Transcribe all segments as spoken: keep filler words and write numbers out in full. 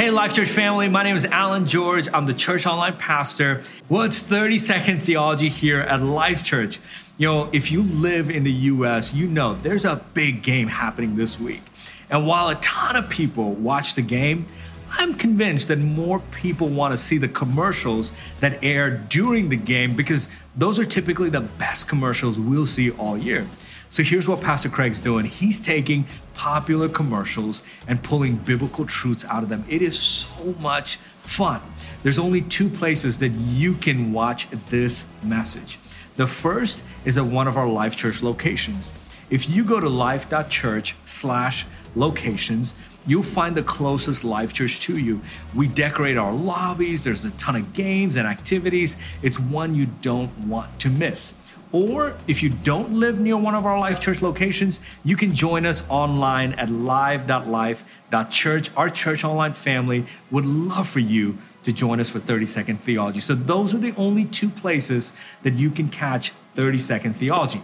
Hey, Life.Church family, my name is Alan George. I'm the church online pastor. Well, it's thirty second theology here at Life.Church. You know, if you live in the U S, you know there's a big game happening this week. And while a ton of people watch the game, I'm convinced that more people want to see the commercials that air during the game because those are typically the best commercials we'll see all year. So here's what Pastor Craig's doing. He's taking popular commercials and pulling biblical truths out of them. It is so much fun. There's only two places that you can watch this message. The first is at one of our Life Church locations. If you go to life.church slash locations, you'll find the closest Life Church to you. We decorate our lobbies. There's a ton of games and activities. It's one you don't want to miss. Or if you don't live near one of our Life Church locations, you can join us online at live dot life dot church. Our church online family would love for you to join us for thirty second Theology. So those are the only two places that you can catch thirty second Theology.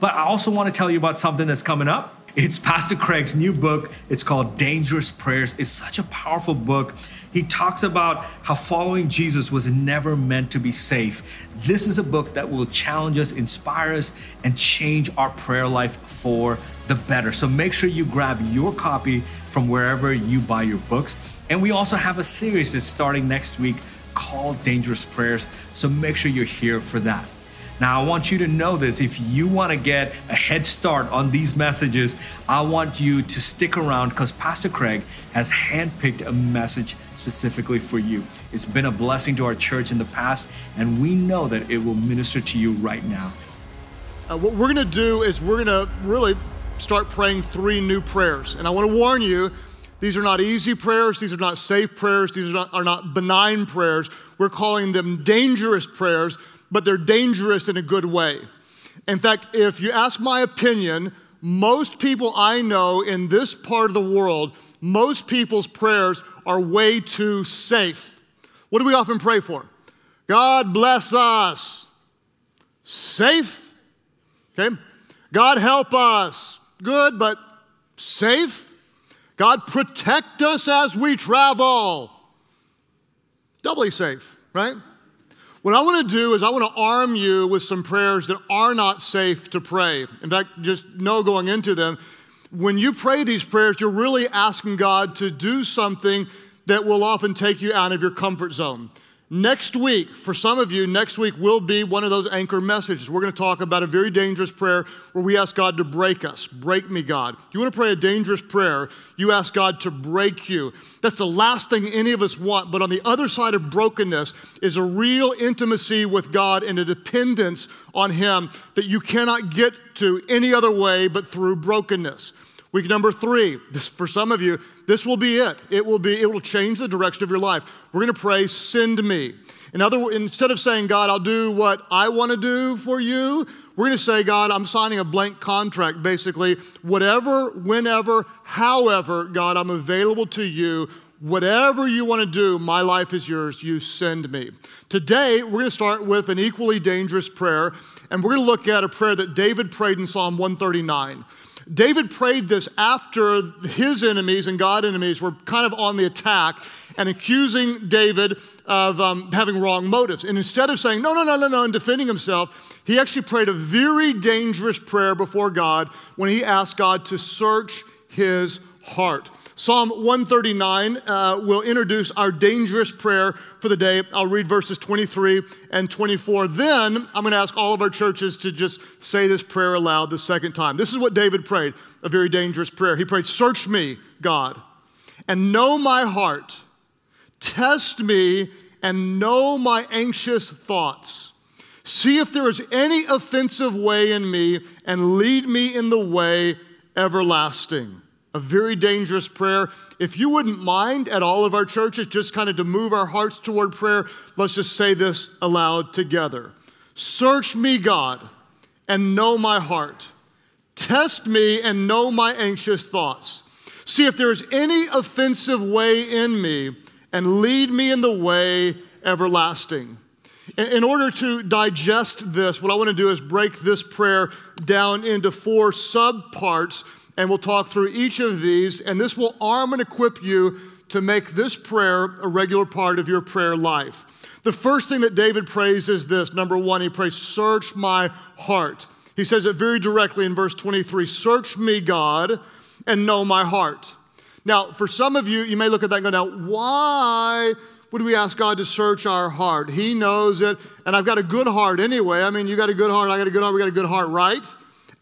But I also want to tell you about something that's coming up. It's Pastor Craig's new book. It's called Dangerous Prayers. It's such a powerful book. He talks about how following Jesus was never meant to be safe. This is a book that will challenge us, inspire us, and change our prayer life for the better. So make sure you grab your copy from wherever you buy your books. And we also have a series that's starting next week called Dangerous Prayers. So make sure you're here for that. Now, I want you to know this. If you want to get a head start on these messages, I want you to stick around because Pastor Craig has handpicked a message specifically for you. It's been a blessing to our church in the past, and we know that it will minister to you right now. Uh, what we're going to do is we're going to really start praying three new prayers. And I want to warn you, these are not easy prayers. These are not safe prayers. These are not, are not benign prayers. We're calling them dangerous prayers, but they're dangerous in a good way. In fact, if you ask my opinion, most people I know in this part of the world, most people's prayers are way too safe. What do we often pray for? God bless us. Safe. Okay. God help us. Good, but safe. God protect us as we travel. Doubly safe, right? What I want to do is I want to arm you with some prayers that are not safe to pray. In fact, just know going into them, when you pray these prayers, you're really asking God to do something that will often take you out of your comfort zone. Next week, for some of you, next week will be one of those anchor messages. We're going to talk about a very dangerous prayer where we ask God to break us. Break me, God. You want to pray a dangerous prayer, you ask God to break you. That's the last thing any of us want. But on the other side of brokenness is a real intimacy with God and a dependence on Him that you cannot get to any other way but through brokenness. Week number three, this, for some of you, this will be it. It will be. It will change the direction of your life. We're going to pray, send me. In other, instead of saying, God, I'll do what I want to do for you, we're going to say, God, I'm signing a blank contract, basically. Whatever, whenever, however, God, I'm available to you. Whatever you want to do, my life is yours. You send me. Today, we're going to start with an equally dangerous prayer, and we're going to look at a prayer that David prayed in Psalm one thirty-nine. David prayed this after his enemies and God's enemies were kind of on the attack and accusing David of um, having wrong motives. And instead of saying, no, no, no, no, no, and defending himself, he actually prayed a very dangerous prayer before God when he asked God to search his heart. Psalm one thirty-nine uh, will introduce our dangerous prayer for the day. I'll read verses twenty-three and twenty-four. Then I'm going to ask all of our churches to just say this prayer aloud the second time. This is what David prayed, a very dangerous prayer. He prayed, search me, God, and know my heart. Test me and know my anxious thoughts. See if there is any offensive way in me and lead me in the way everlasting. A very dangerous prayer. If you wouldn't mind at all of our churches, just kind of to move our hearts toward prayer, let's just say this aloud together. Search me, God, and know my heart. Test me and know my anxious thoughts. See if there is any offensive way in me and lead me in the way everlasting. In order to digest this, what I want to do is break this prayer down into four subparts. And we'll talk through each of these, and this will arm and equip you to make this prayer a regular part of your prayer life. The first thing that David prays is this. Number one, he prays, search my heart. He says it very directly in verse twenty-three, search me, God, and know my heart. Now, for some of you, you may look at that and go, now, why would we ask God to search our heart? He knows it, and I've got a good heart anyway. I mean, you got a good heart, I got a good heart, we got a good heart, right?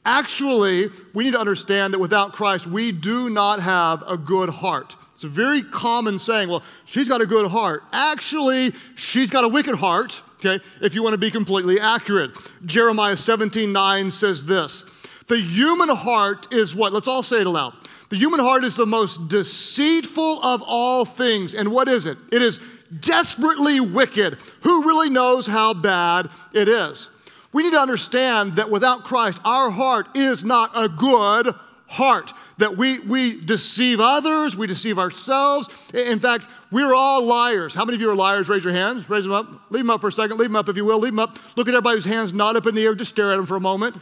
Actually, we need to understand that without Christ, we do not have a good heart. It's a very common saying, well, she's got a good heart. Actually, she's got a wicked heart, okay, if you want to be completely accurate. Jeremiah seventeen nine says this, the human heart is what? Let's all say it aloud. The human heart is the most deceitful of all things. And what is it? It is desperately wicked. Who really knows how bad it is? We need to understand that without Christ, our heart is not a good heart, that we we deceive others, we deceive ourselves. In fact, we're all liars. How many of you are liars? Raise your hands, raise them up. Leave them up for a second, leave them up if you will, leave them up. Look at everybody whose hands not up in the air, just stare at them for a moment.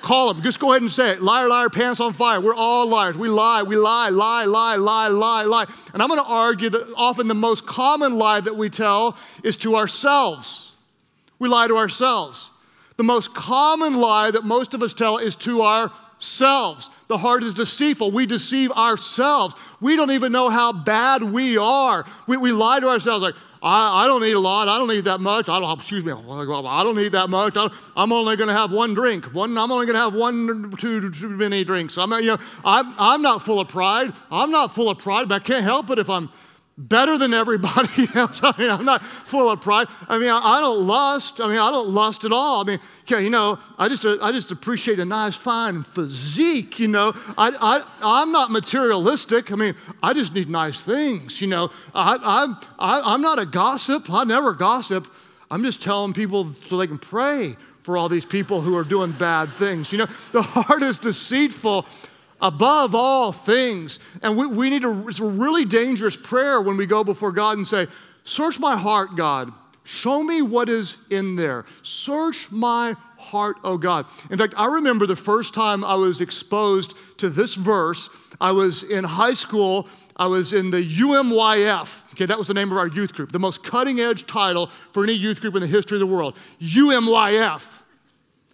Call them, just go ahead and say it. Liar, liar, pants on fire. We're all liars. We lie, we lie, lie, lie, lie, lie, lie. And I'm gonna argue that often the most common lie that we tell is to ourselves. We lie to ourselves. The most common lie that most of us tell is to ourselves. The heart is deceitful. We deceive ourselves. We don't even know how bad we are. We, we lie to ourselves like, I, I don't eat a lot. I don't eat that much. I don't, excuse me. I don't eat that much. I, I'm only going to have one drink. One. I'm only going to have one, two, too many drinks. I'm, you know, I'm, I'm not full of pride. I'm not full of pride, but I can't help it if I'm better than everybody else. I mean, I'm not full of pride. I mean, I, I don't lust. I mean, I don't lust at all. I mean, you know, I just, I just appreciate a nice, fine physique. You know, I, I, I'm not materialistic. I mean, I just need nice things. You know, I, I, I I'm not a gossip. I never gossip. I'm just telling people so they can pray for all these people who are doing bad things. You know, the heart is deceitful above all things. And we, we need to, it's a really dangerous prayer when we go before God and say, search my heart, God. Show me what is in there. Search my heart, oh God. In fact, I remember the first time I was exposed to this verse. I was in high school. I was in the U M Y F. Okay, that was the name of our youth group. The most cutting edge title for any youth group in the history of the world. U M Y F.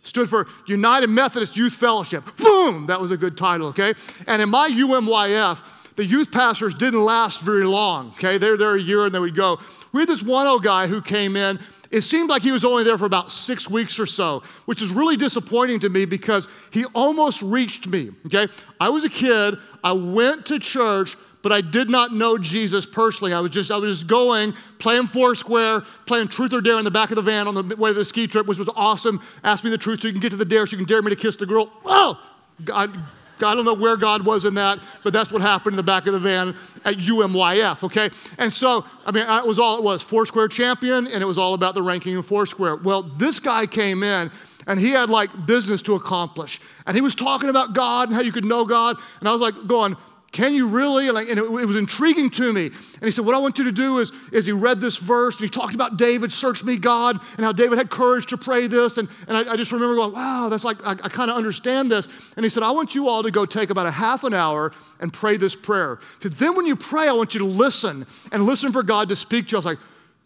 Stood for United Methodist Youth Fellowship. Boom! That was a good title, okay? And in my U M Y F, the youth pastors didn't last very long, okay? They were there a year and they would go. We had this one old guy who came in. It seemed like he was only there for about six weeks or so, which is really disappointing to me because he almost reached me, okay? I was a kid. I went to church, but I did not know Jesus personally. I was just I was just going, playing Foursquare, playing Truth or Dare in the back of the van on the way to the ski trip, which was awesome. Asked me the truth so you can get to the dare, so you can dare me to kiss the girl. Oh, God, I don't know where God was in that, but that's what happened in the back of the van at U M Y F, okay? And so, I mean, that was all it was, Foursquare champion, and it was all about the ranking in Foursquare. Well, this guy came in, and he had like business to accomplish. And he was talking about God and how you could know God. And I was like going, can you really? And, like, and it, it was intriguing to me. And he said, what I want you to do is, is he read this verse and he talked about David, search me, God, and how David had courage to pray this. And, and I, I just remember going, wow, that's like, I, I kind of understand this. And he said, I want you all to go take about a half an hour and pray this prayer. He said, then when you pray, I want you to listen and listen for God to speak to you. I was like,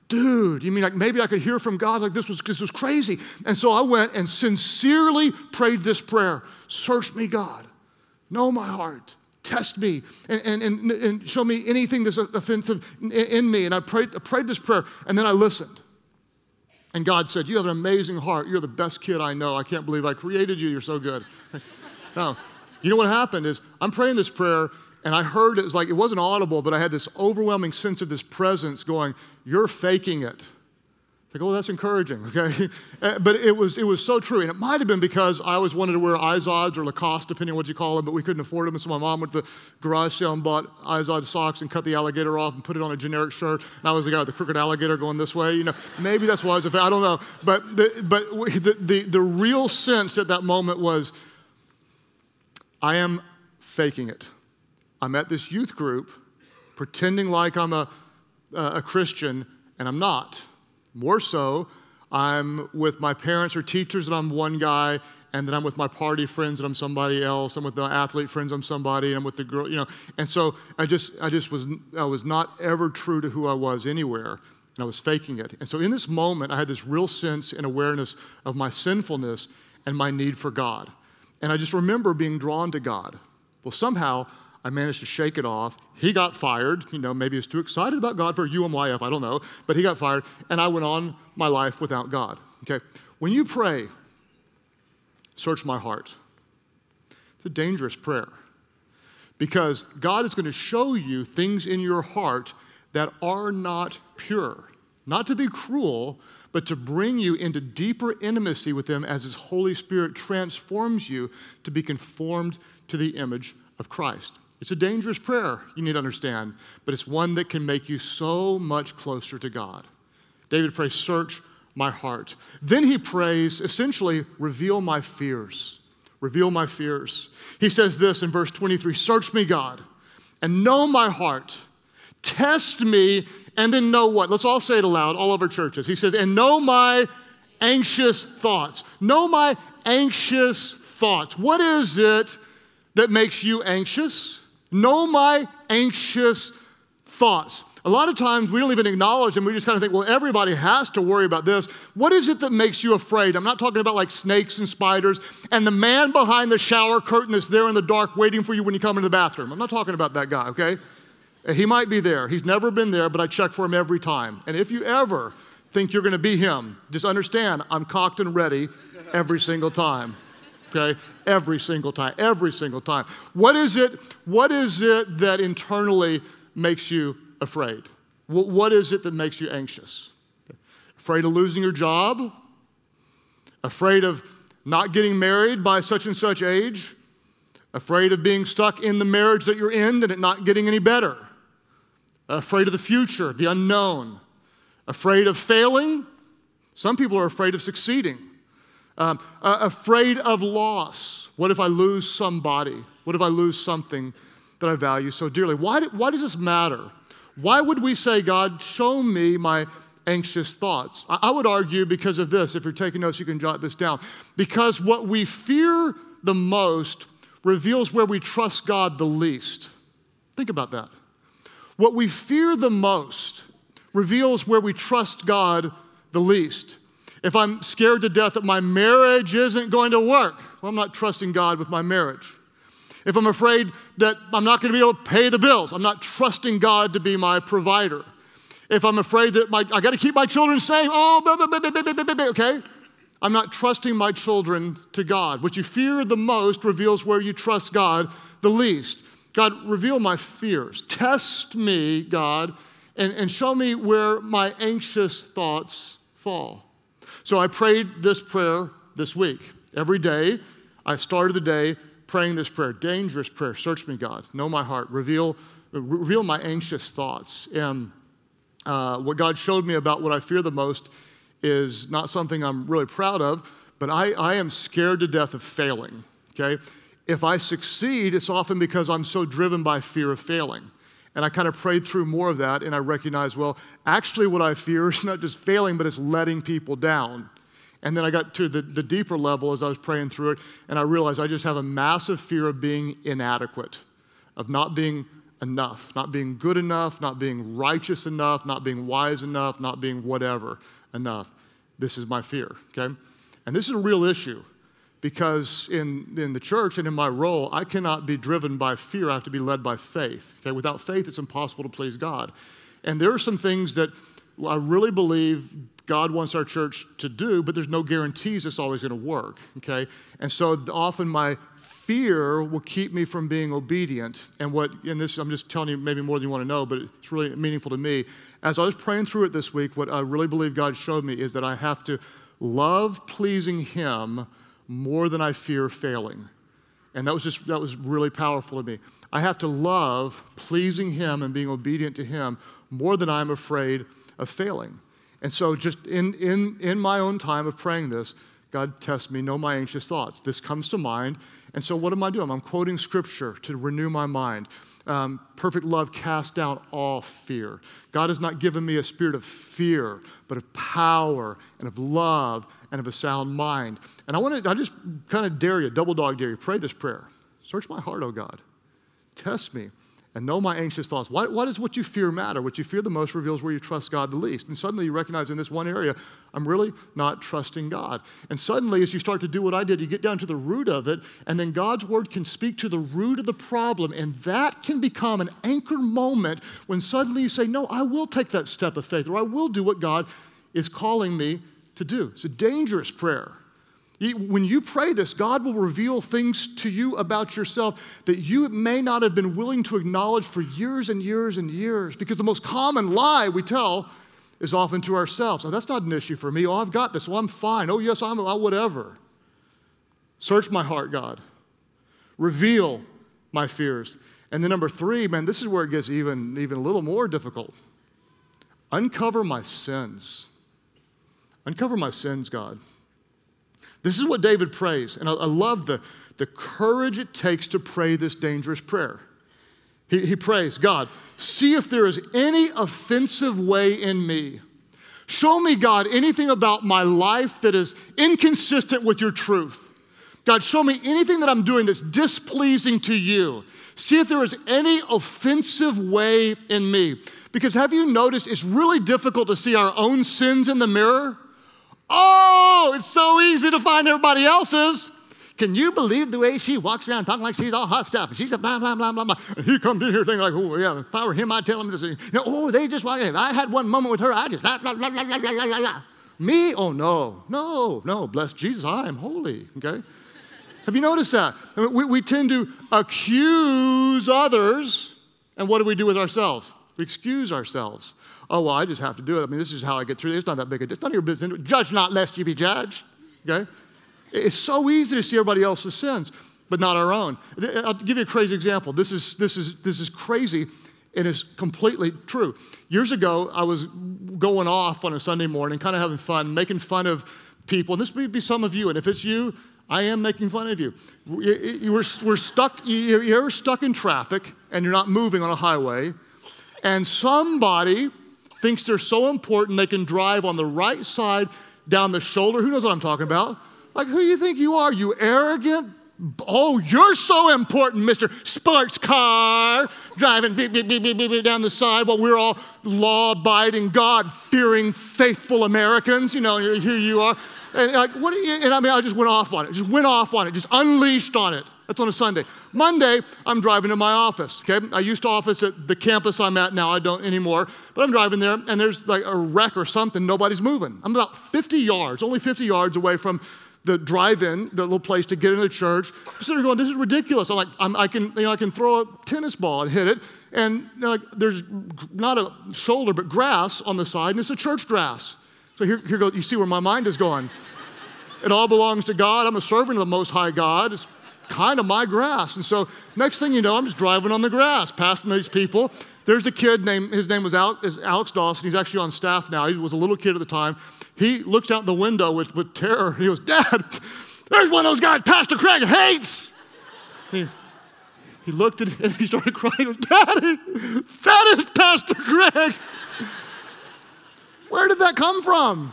dude, you mean like maybe I could hear from God? Like this was, this was crazy. And so I went and sincerely prayed this prayer. Search me, God, know my heart. Test me and, and, and show me anything that's offensive in me. And I prayed, I prayed this prayer, and then I listened. And God said, you have an amazing heart. You're the best kid I know. I can't believe I created you. You're so good. Now, you know what happened is I'm praying this prayer, and I heard it was like it wasn't audible, but I had this overwhelming sense of this presence going, you're faking it. Like, oh, that's encouraging, okay? But it was it was so true. And it might have been because I always wanted to wear Izods or Lacoste, depending on what you call them, but we couldn't afford them. And so my mom went to the garage sale and bought Izod socks and cut the alligator off and put it on a generic shirt. And I was the guy with the crooked alligator going this way. You know, maybe that's why I was a fan. I don't know. But the, but the, the, the real sense at that moment was, I am faking it. I'm at this youth group pretending like I'm a uh, a Christian, and I'm not. More so, I'm with my parents or teachers, and I'm one guy, and then I'm with my party friends and I'm somebody else. I'm with the athlete friends, I'm somebody, and I'm with the girl, you know. And so I just I just was I was not ever true to who I was anywhere, and I was faking it. And so in this moment, I had this real sense and awareness of my sinfulness and my need for God. And I just remember being drawn to God. Well, somehow I managed to shake it off. He got fired. You know, maybe he was too excited about God for U M Y F, I don't know, but he got fired, and I went on my life without God. Okay, when you pray, search my heart. It's a dangerous prayer because God is going to show you things in your heart that are not pure, not to be cruel, but to bring you into deeper intimacy with him as his Holy Spirit transforms you to be conformed to the image of Christ. It's a dangerous prayer, you need to understand, but it's one that can make you so much closer to God. David prays, search my heart. Then he prays, essentially, reveal my fears. Reveal my fears. He says this in verse twenty-three, search me, God, and know my heart. Test me, and then know what? Let's all say it aloud, all of our churches. He says, and know my anxious thoughts. Know my anxious thoughts. What is it that makes you anxious? Know my anxious thoughts. A lot of times we don't even acknowledge them. We just kind of think, well, everybody has to worry about this. What is it that makes you afraid? I'm not talking about like snakes and spiders and the man behind the shower curtain that's there in the dark waiting for you when you come into the bathroom. I'm not talking about that guy, okay? He might be there. He's never been there, but I check for him every time. And if you ever think you're going to be him, just understand I'm cocked and ready every single time. Okay? Every single time. Every single time. What is it, what is it that internally makes you afraid? What, what is it that makes you anxious? Afraid of losing your job? Afraid of not getting married by such and such age? Afraid of being stuck in the marriage that you're in and it not getting any better? Afraid of the future, the unknown? Afraid of failing? Some people are afraid of succeeding. Um, uh, afraid of loss. What if I lose somebody? What if I lose something that I value so dearly? Why, do, why does this matter? Why would we say, God, show me my anxious thoughts? I, I would argue because of this. If you're taking notes, you can jot this down. Because what we fear the most reveals where we trust God the least. Think about that. What we fear the most reveals where we trust God the least. If I'm scared to death that my marriage isn't going to work, well, I'm not trusting God with my marriage. If I'm afraid that I'm not going to be able to pay the bills, I'm not trusting God to be my provider. If I'm afraid that my I got to keep my children safe, oh, blah, blah, blah, blah, blah, blah, okay? I'm not trusting my children to God. What you fear the most reveals where you trust God the least. God, reveal my fears. Test me, God, and, and show me where my anxious thoughts fall. So I prayed this prayer this week. Every day, I started the day praying this prayer, dangerous prayer, search me, God, know my heart, reveal reveal my anxious thoughts. And uh, what God showed me about what I fear the most is not something I'm really proud of, but I, I am scared to death of failing, okay? If I succeed, it's often because I'm so driven by fear of failing. And I kind of prayed through more of that, and I recognized, well, actually what I fear is not just failing, but it's letting people down. And then I got to the, the deeper level as I was praying through it, and I realized I just have a massive fear of being inadequate, of not being enough, not being good enough, not being righteous enough, not being wise enough, not being whatever enough. This is my fear, okay? And this is a real issue because in, in the church and in my role, I cannot be driven by fear. I have to be led by faith, okay? Without faith, it's impossible to please God. And there are some things that I really believe God wants our church to do, but there's no guarantees it's always going to work, okay? And so often my fear will keep me from being obedient. And what, in this, I'm just telling you maybe more than you want to know, but it's really meaningful to me. As I was praying through it this week, what I really believe God showed me is that I have to love pleasing him more than I fear failing. And that was just, that was really powerful to me. I have to love pleasing him and being obedient to him more than I'm afraid of failing. And so just in, in in my own time of praying this, God, test me, know my anxious thoughts. This comes to mind. And so what am I doing? I'm quoting scripture to renew my mind. Um, perfect love casts out all fear. God has not given me a spirit of fear, but of power and of love and of a sound mind. And I want to, I just kind of dare you, double dog dare you, pray this prayer. Search my heart, O God. Test me and know my anxious thoughts. Why, why does what you fear matter? What you fear the most reveals where you trust God the least. And suddenly you recognize in this one area, I'm really not trusting God. And suddenly as you start to do what I did, you get down to the root of it, and then God's word can speak to the root of the problem, and that can become an anchor moment when suddenly you say, no, I will take that step of faith, or I will do what God is calling me to do. It's a dangerous prayer. When you pray this, God will reveal things to you about yourself that you may not have been willing to acknowledge for years and years and years, because the most common lie we tell is often to ourselves. Oh, that's not an issue for me. Oh, I've got this. Well, I'm fine. Oh, yes, I'm whatever. Search my heart, God. Reveal my fears. And then number three, man, this is where it gets even, even a little more difficult. Uncover my sins. Uncover my sins, God. This is what David prays, and I, I love the, the courage it takes to pray this dangerous prayer. He, he prays, God, see if there is any offensive way in me. Show me, God, anything about my life that is inconsistent with your truth. God, show me anything that I'm doing that's displeasing to you. See if there is any offensive way in me. Because have you noticed it's really difficult to see our own sins in the mirror? Oh, it's so easy to find everybody else's. Can you believe the way she walks around talking like she's all hot stuff? And she's blah, blah, blah, blah, blah. And he comes in here thinking like, oh, yeah, if I were him, I'd tell him this. You know, oh, they just walk in. I had one moment with her. I just, blah, blah, blah, blah, blah, blah, blah. Me? Oh, no, no, no. Bless Jesus, I am holy, okay? Have you noticed that? I mean, we, we tend to accuse others. And what do we do with ourselves? We excuse ourselves. Oh, well, I just have to do it. I mean, this is how I get through this. It's not that big a deal. It's none of your business. Judge not, lest you be judged, okay? It's so easy to see everybody else's sins, but not our own. I'll give you a crazy example. This is this is, this is crazy, and it's completely true. Years ago, I was going off on a Sunday morning, kind of having fun, making fun of people. And this may be some of you, and if it's you, I am making fun of you. We're, we're stuck. You're ever stuck in traffic, and you're not moving on a highway, and somebody thinks they're so important they can drive on the right side down the shoulder. Who knows what I'm talking about? Like, who do you think you are, you arrogant? Oh, you're so important, Mister Sports Car, driving beep, beep, beep, beep, beep down the side while we're all law-abiding, God-fearing, faithful Americans. You know, here you are. And, like, what are you, and I mean, I just went off on it. Just went off on it. Just unleashed on it. That's on a Sunday. Monday, I'm driving to my office, okay? I used to office at the campus I'm at now. I don't anymore. But I'm driving there, and there's like a wreck or something. Nobody's moving. I'm about fifty yards, only fifty yards away from the drive-in, the little place to get into the church. I'm sitting there going, this is ridiculous. I'm like, I'm, I can, you know, I can throw a tennis ball and hit it. And you know, like, there's not a shoulder, but grass on the side, and it's a church grass. So here, here goes, you see where my mind is going. It all belongs to God. I'm a servant of the Most High God. It's kind of my grass. And so next thing you know, I'm just driving on the grass, passing these people. There's a kid named, his name was Al, is Alex Dawson. He's actually on staff now. He was a little kid at the time. He looks out the window with, with terror. He goes, Dad, there's one of those guys Pastor Craig hates. He, he looked at him and he started crying. He goes, Daddy, that is Pastor Craig. Where did that come from?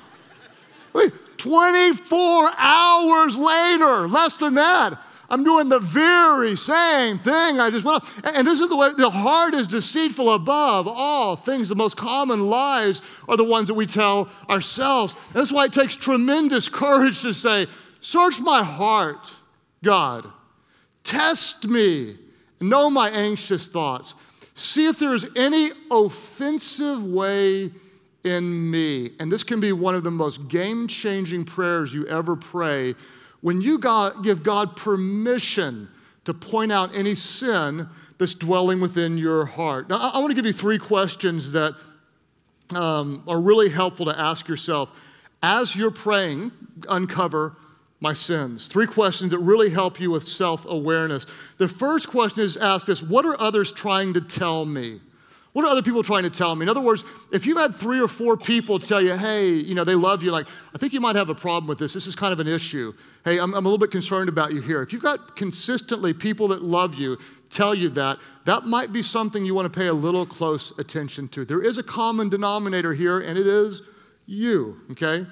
Wait, twenty-four hours later, less than that, I'm doing the very same thing. I just went off. And this is the way, the heart is deceitful above all things. The most common lies are the ones that we tell ourselves. And that's why it takes tremendous courage to say, search my heart, God. Test me. Know my anxious thoughts. See if there is any offensive way in me. And this can be one of the most game-changing prayers you ever pray when you God, give God permission to point out any sin that's dwelling within your heart. Now, I, I want to give you three questions that um, are really helpful to ask yourself as you're praying, uncover my sins. Three questions that really help you with self-awareness. The first question is ask this: what are others trying to tell me? What are other people trying to tell me? In other words, if you've had three or four people tell you, hey, you know, they love you, like, I think you might have a problem with this. This is kind of an issue. Hey, I'm, I'm a little bit concerned about you here. If you've got consistently people that love you tell you that, that might be something you want to pay a little close attention to. There is a common denominator here, and it is you, okay?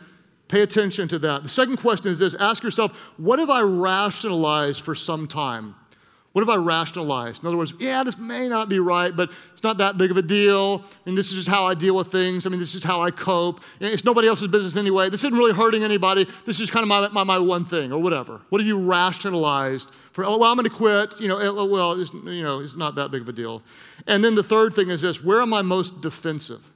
Pay attention to that. The second question is this. Ask yourself, what have I rationalized for some time? What have I rationalized? In other words, yeah, this may not be right, but it's not that big of a deal. And this is just how I deal with things. I mean, this is how I cope. It's nobody else's business anyway. This isn't really hurting anybody. This is kind of my, my, my one thing or whatever. What have you rationalized for, oh, well, I'm going to quit. You know, well, it's, you know, it's not that big of a deal. And then the third thing is this. Where am I most defensive?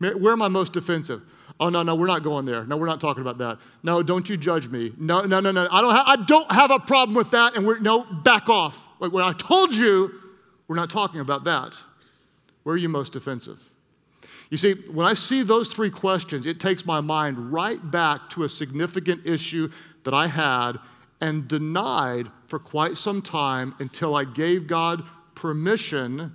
Where am I most defensive? Oh, no, no, we're not going there. No, we're not talking about that. No, don't you judge me. No, no, no, no. I don't, ha- I don't have a problem with that. And we're, no, back off. Like when I told you, we're not talking about that. Where are you most defensive? You see, when I see those three questions, it takes my mind right back to a significant issue that I had and denied for quite some time until I gave God permission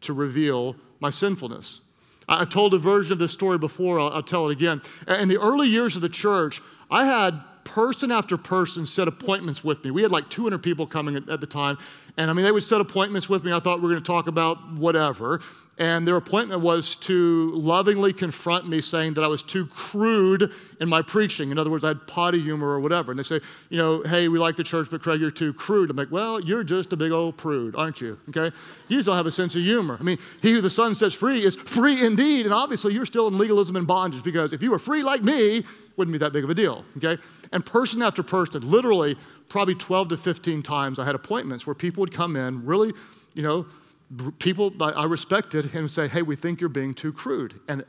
to reveal my sinfulness. I've told a version of this story before. I'll, I'll tell it again. In the early years of the church, I had person after person set appointments with me. We had like two hundred people coming at, at the time. And I mean, they would set appointments with me. I thought we were going to talk about whatever. And their appointment was to lovingly confront me, saying that I was too crude in my preaching. In other words, I had potty humor or whatever. And they say, you know, hey, we like the church, but Craig, you're too crude. I'm like, well, you're just a big old prude, aren't you? Okay? You just don't have a sense of humor. I mean, he who the Son sets free is free indeed. And obviously, you're still in legalism and bondage, because if you were free like me, it wouldn't be that big of a deal. Okay? And person after person, literally probably twelve to fifteen times, I had appointments where people would come in, really, you know, people I respected, and say, hey, we think you're being too crude. And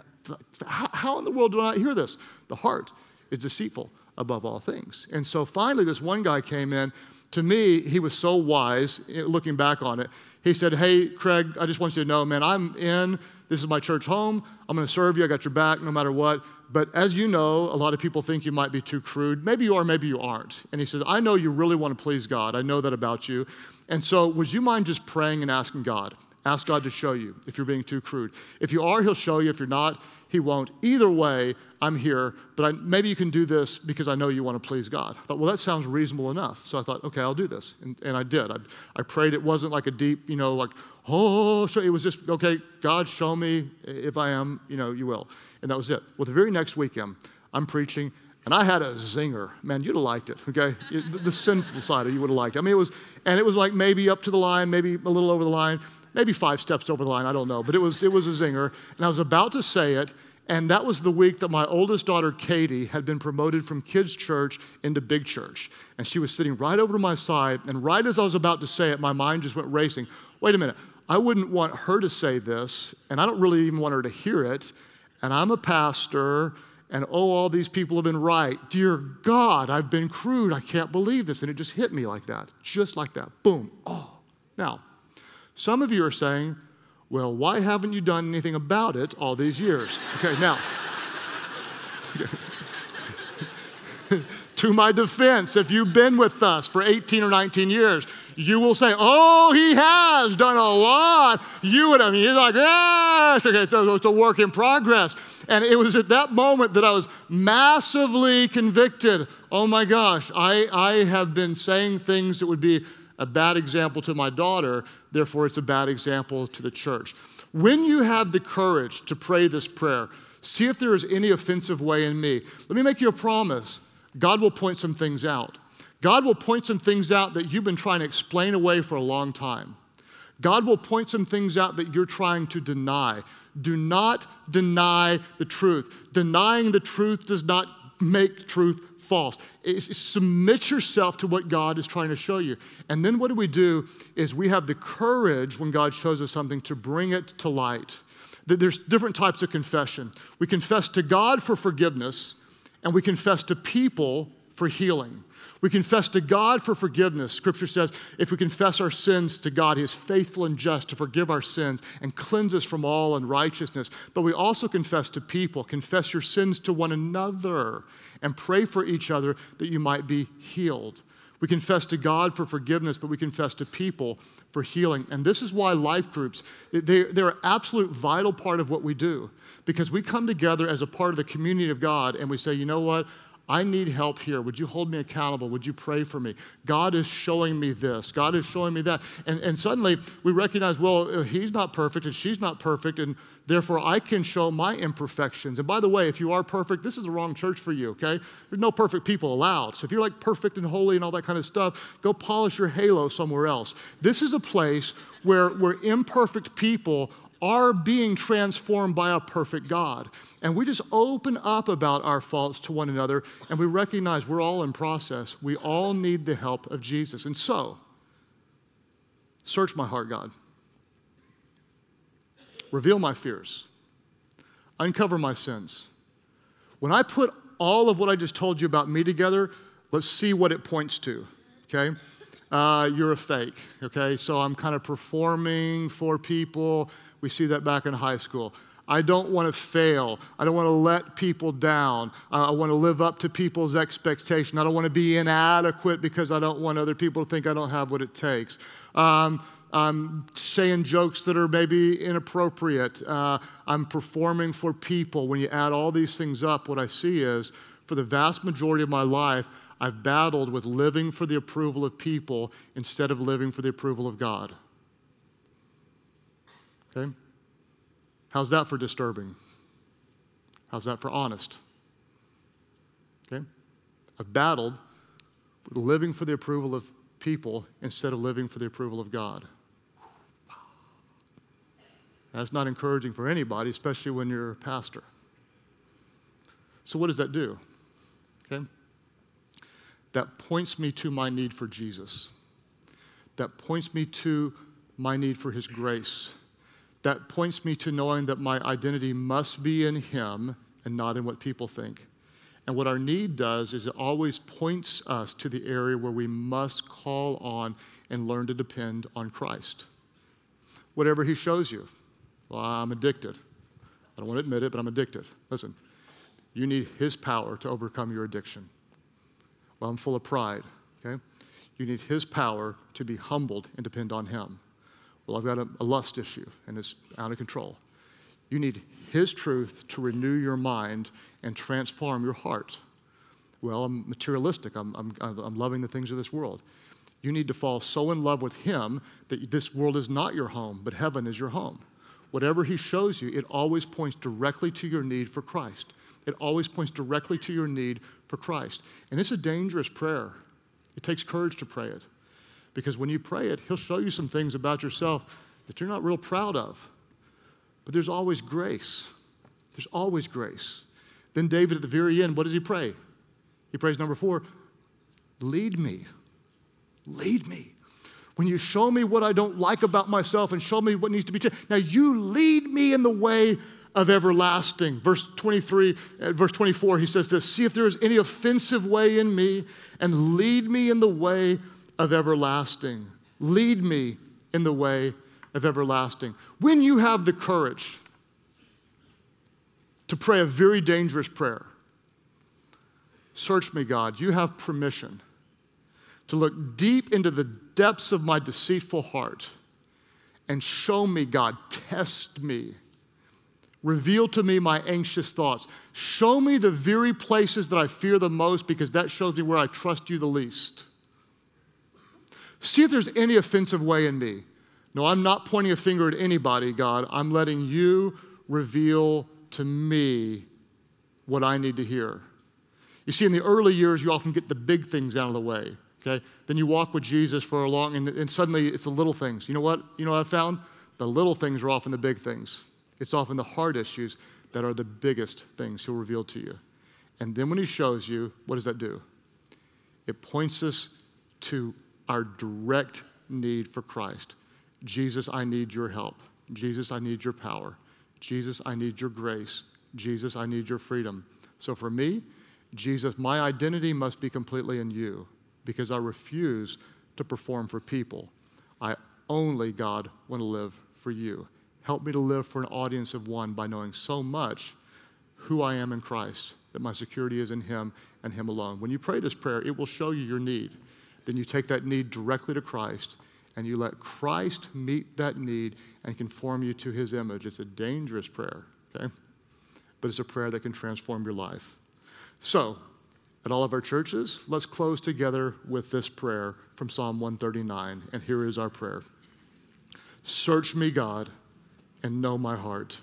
how in the world do I not hear this? The heart is deceitful above all things. And so finally, this one guy came in. To me, he was so wise, looking back on it. He said, hey, Craig, I just want you to know, man, I'm in. This is my church home. I'm going to serve you. I got your back no matter what. But as you know, a lot of people think you might be too crude. Maybe you are, maybe you aren't. And he says, I know you really want to please God. I know that about you. And so would you mind just praying and asking God? Ask God to show you if you're being too crude. If you are, he'll show you. If you're not, he won't. Either way, I'm here, but I, maybe you can do this because I know you want to please God. I thought, well, that sounds reasonable enough. So I thought, okay, I'll do this. And, and I did. I, I prayed. It wasn't like a deep, you know, like, oh, show. It was just, okay, God, show me. If I am, you know, you will. And that was it. Well, the very next weekend, I'm preaching, and I had a zinger. Man, you'd have liked it, okay? the, the sinful side of you would have liked it. I mean, it was, and it was like maybe up to the line, maybe a little over the line, maybe five steps over the line, I don't know, but it was it was a zinger. And I was about to say it, and that was the week that my oldest daughter, Katie, had been promoted from kids' church into big church. And she was sitting right over to my side, and right as I was about to say it, my mind just went racing. Wait a minute, I wouldn't want her to say this, and I don't really even want her to hear it, and I'm a pastor, and oh, all these people have been right. Dear God, I've been crude. I can't believe this. And it just hit me like that, just like that. Boom. Oh. Now, some of you are saying, well, why haven't you done anything about it all these years? Okay, now, to my defense, if you've been with us for eighteen or nineteen years, you will say, oh, he has done a lot. You would, I mean, you're like, ah, it's, okay, it's, a, it's a work in progress. And it was at that moment that I was massively convicted. Oh my gosh, I, I have been saying things that would be a bad example to my daughter, therefore it's a bad example to the church. When you have the courage to pray this prayer, see if there is any offensive way in me. Let me make you a promise. God will point some things out. God will point some things out that you've been trying to explain away for a long time. God will point some things out that you're trying to deny. Do not deny the truth. Denying the truth does not make truth false. It's, submit yourself to what God is trying to show you. And then what do we do is we have the courage when God shows us something to bring it to light. There's different types of confession. We confess to God for forgiveness, and we confess to people for healing. We confess to God for forgiveness. Scripture says, if we confess our sins to God, he is faithful and just to forgive our sins and cleanse us from all unrighteousness. But we also confess to people, confess your sins to one another, and pray for each other that you might be healed. We confess to God for forgiveness, but we confess to people for healing. And this is why life groups, they, they're an absolute vital part of what we do, because we come together as a part of the community of God, and we say, you know what? I need help here. Would you hold me accountable? Would you pray for me? God is showing me this. God is showing me that. And, and suddenly we recognize, well, he's not perfect and she's not perfect, and therefore I can show my imperfections. And by the way, if you are perfect, this is the wrong church for you, okay? There's no perfect people allowed. So if you're like perfect and holy and all that kind of stuff, go polish your halo somewhere else. This is a place where, where imperfect people are being transformed by a perfect God. And we just open up about our faults to one another, and we recognize we're all in process. We all need the help of Jesus. And so, search my heart, God. Reveal my fears. Uncover my sins. When I put all of what I just told you about me together, let's see what it points to, okay? Uh, you're a fake, okay? So I'm kind of performing for people. We see that back in high school. I don't want to fail. I don't want to let people down. Uh, I want to live up to people's expectation. I don't want to be inadequate because I don't want other people to think I don't have what it takes. Um, I'm saying jokes that are maybe inappropriate. Uh, I'm performing for people. When you add all these things up, what I see is for the vast majority of my life, I've battled with living for the approval of people instead of living for the approval of God. Okay? How's that for disturbing? How's that for honest? Okay? I've battled with living for the approval of people instead of living for the approval of God. That's not encouraging for anybody, especially when you're a pastor. So what does that do? Okay? That points me to my need for Jesus. That points me to my need for his grace. That points me to knowing that my identity must be in him and not in what people think. And what our need does is it always points us to the area where we must call on and learn to depend on Christ. Whatever he shows you. Well, I'm addicted. I don't want to admit it, but I'm addicted. Listen, you need his power to overcome your addiction. Well, I'm full of pride, okay? You need his power to be humbled and depend on him. Well, I've got a, a lust issue, and it's out of control. You need his truth to renew your mind and transform your heart. Well, I'm materialistic. I'm, I'm, I'm loving the things of this world. You need to fall so in love with him that this world is not your home, but heaven is your home. Whatever he shows you, it always points directly to your need for Christ. It always points directly to your need for Christ. And it's a dangerous prayer. It takes courage to pray it. Because when you pray it, he'll show you some things about yourself that you're not real proud of. But there's always grace. There's always grace. Then David at the very end, what does he pray? He prays number four, lead me. Lead me. When you show me what I don't like about myself and show me what needs to be changed. Now you lead me in the way of everlasting. Verse twenty-three, uh, verse twenty-four, he says this, see if there is any offensive way in me and lead me in the way of everlasting. Lead me in the way of everlasting. When you have the courage to pray a very dangerous prayer, search me, God, you have permission to look deep into the depths of my deceitful heart and show me, God, test me. Reveal to me my anxious thoughts. Show me the very places that I fear the most because that shows me where I trust you the least. See if there's any offensive way in me. No, I'm not pointing a finger at anybody, God. I'm letting you reveal to me what I need to hear. You see, in the early years, you often get the big things out of the way, okay? Then you walk with Jesus for a long, and, and suddenly it's the little things. You know what? You know what I found? The little things are often the big things. It's often the hard issues that are the biggest things he'll reveal to you. And then when he shows you, what does that do? It points us to our direct need for Christ. Jesus, I need your help. Jesus, I need your power. Jesus, I need your grace. Jesus, I need your freedom. So for me, Jesus, my identity must be completely in you because I refuse to perform for people. I only, God, want to live for you. Help me to live for an audience of one by knowing so much who I am in Christ, that my security is in him and him alone. When you pray this prayer, it will show you your need. Then you take that need directly to Christ, and you let Christ meet that need and conform you to his image. It's a dangerous prayer, okay? But it's a prayer that can transform your life. So At all of our churches, let's close together with this prayer from Psalm one thirty-nine. And here is our prayer. Search me, God, and know my heart.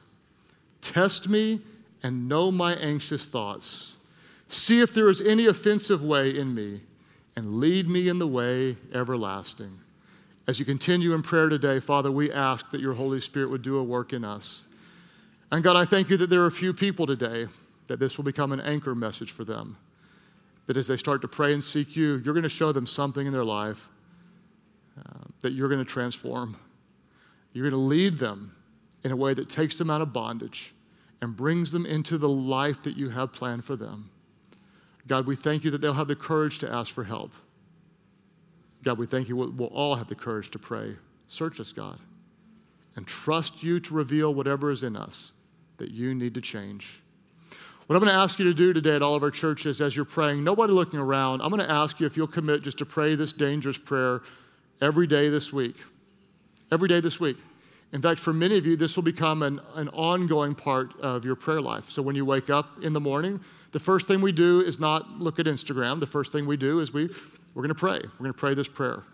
Test me and know my anxious thoughts. See if there is any offensive way in me, and lead me in the way everlasting. As you continue in prayer today, Father, we ask that your Holy Spirit would do a work in us. And God, I thank you that there are a few people today that this will become an anchor message for them, that as they start to pray and seek you, you're going to show them something in their life uh, that you're going to transform. You're going to lead them in a way that takes them out of bondage and brings them into the life that you have planned for them. God, we thank you that they'll have the courage to ask for help. God, we thank you we'll all have the courage to pray. Search us, God, and trust you to reveal whatever is in us that you need to change. What I'm going to ask you to do today at all of our churches as you're praying, nobody looking around, I'm going to ask you if you'll commit just to pray this dangerous prayer every day this week. Every day this week. In fact, for many of you, this will become an, an ongoing part of your prayer life. So when you wake up in the morning, the first thing we do is not look at Instagram. The first thing we do is we, we're going to pray. We're going to pray this prayer.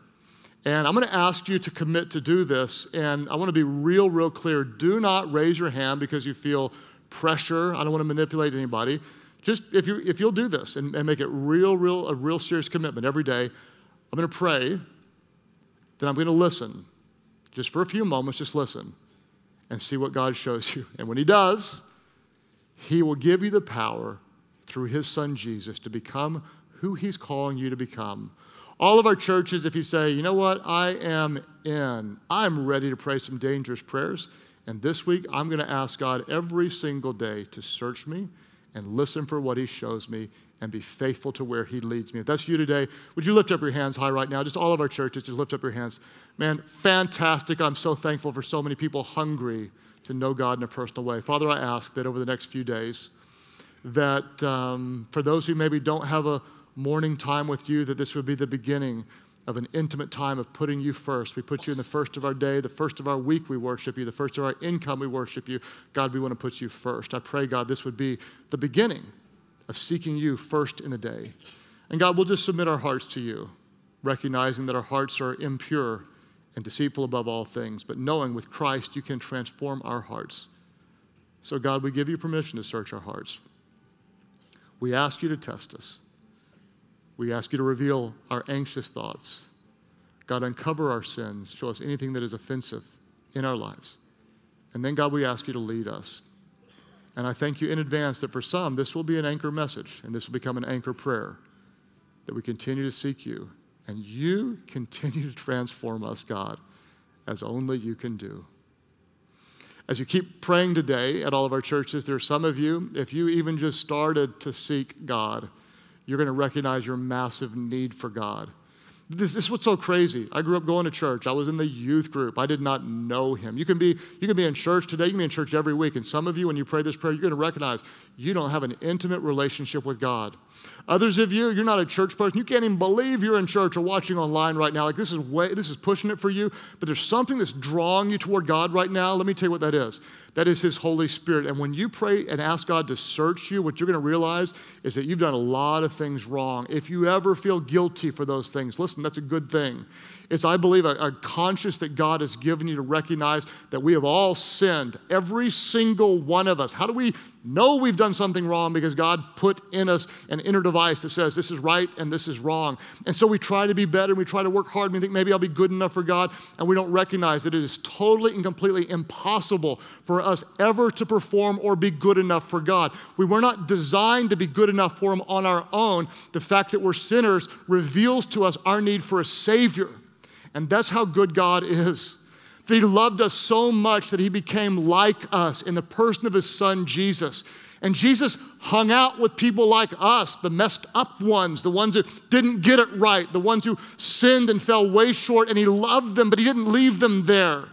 And I'm going to ask you to commit to do this. And I want to be real, real clear. Do not raise your hand because you feel pressure. I don't want to manipulate anybody. Just if, you, if you'll do this and, and make it real, real, a real serious commitment every day, I'm going to pray, then I'm going to listen. Just for a few moments, just listen and see what God shows you. And when he does, he will give you the power through his son Jesus to become who he's calling you to become. All of our churches, if you say, you know what, I am in. I'm ready to pray some dangerous prayers. And this week, I'm going to ask God every single day to search me and listen for what he shows me and be faithful to where he leads me. If that's you today, would you lift up your hands high right now? Just all of our churches, just lift up your hands. Man, fantastic. I'm so thankful for so many people hungry to know God in a personal way. Father, I ask that over the next few days, that um, for those who maybe don't have a morning time with you, that this would be the beginning of an intimate time of putting you first. We put you in the first of our day, the first of our week we worship you, the first of our income we worship you. God, we want to put you first. I pray, God, this would be the beginning of seeking you first in the day. And God, we'll just submit our hearts to you, recognizing that our hearts are impure and deceitful above all things, but knowing with Christ you can transform our hearts. So God, we give you permission to search our hearts. We ask you to test us. We ask you to reveal our anxious thoughts. God, uncover our sins. Show us anything that is offensive in our lives. And then, God, we ask you to lead us. And I thank you in advance that for some, this will be an anchor message, and this will become an anchor prayer, that we continue to seek you, and you continue to transform us, God, as only you can do. As you keep praying today at all of our churches, there are some of you, if you even just started to seek God, you're going to recognize your massive need for God. This, this is what's so crazy. I grew up going to church. I was in the youth group. I did not know him. You can be, you can be in church today. You can be in church every week. And some of you, when you pray this prayer, you're going to recognize you don't have an intimate relationship with God. Others of you, you're not a church person. You can't even believe you're in church or watching online right now. Like this is way, this is pushing it for you. But there's something that's drawing you toward God right now. Let me tell you what that is. That is his Holy Spirit. And when you pray and ask God to search you, what you're going to realize is that you've done a lot of things wrong. If you ever feel guilty for those things, listen, that's a good thing. It's, I believe, a, a conscience that God has given you to recognize that we have all sinned, every single one of us. How do we know we've done something wrong? Because God put in us an inner device that says this is right and this is wrong. And so we try to be better, and we try to work hard, and we think maybe I'll be good enough for God, and we don't recognize that it is totally and completely impossible for us ever to perform or be good enough for God. We were not designed to be good enough for him on our own. The fact that we're sinners reveals to us our need for a Savior. And that's how good God is. That he loved us so much that he became like us in the person of his son, Jesus. And Jesus hung out with people like us, the messed up ones, the ones who didn't get it right, the ones who sinned and fell way short, and he loved them, but he didn't leave them there.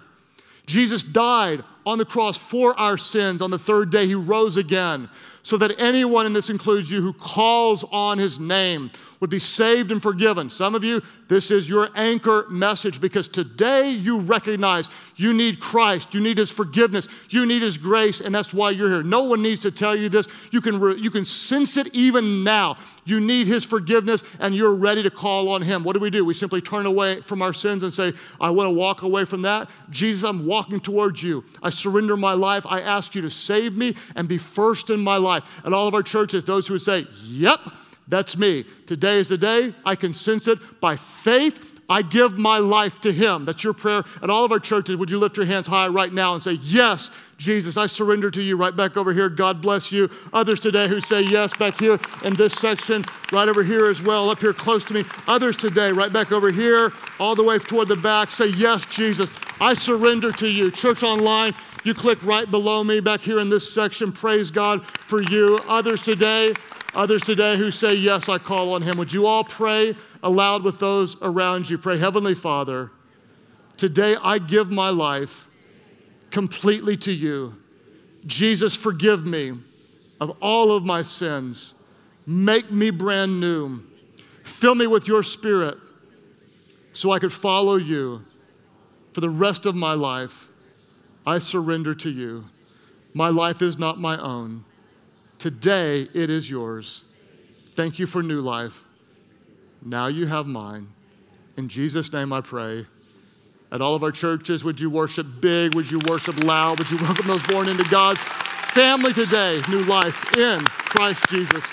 Jesus died on the cross for our sins. On the third day, he rose again so that anyone, and this includes you, who calls on his name would be saved and forgiven. Some of you, this is your anchor message because today you recognize You need Christ. You need his forgiveness. You need his grace, and that's why you're here. No one needs to tell you this. You can, re- you can sense it even now. You need his forgiveness, and you're ready to call on him. What do we do? We simply turn away from our sins and say, I want to walk away from that. Jesus, I'm walking towards you. I surrender my life. I ask you to save me and be first in my life. And all of our churches, those who would say, yep, that's me. Today is the day. I can sense it by faith. I give my life to him. That's your prayer. And all of our churches, would you lift your hands high right now and say, yes, Jesus, I surrender to you. Right back over here. God bless you. Others today who say yes, back here in this section, right over here as well, up here close to me. Others today, right back over here, all the way toward the back, say, yes, Jesus, I surrender to you. Church online, you click right below me back here in this section. Praise God for you. Others today, others today who say, yes, I call on him. Would you all pray aloud with those around you? Pray, Heavenly Father, today I give my life completely to you. Jesus, forgive me of all of my sins. Make me brand new. Fill me with your Spirit so I could follow you for the rest of my life. I surrender to you. My life is not my own. Today it is yours. Thank you for new life. Now you have mine. In Jesus' name I pray. At all of our churches, would you worship big? Would you worship loud? Would you welcome those born into God's family today? New life in Christ Jesus.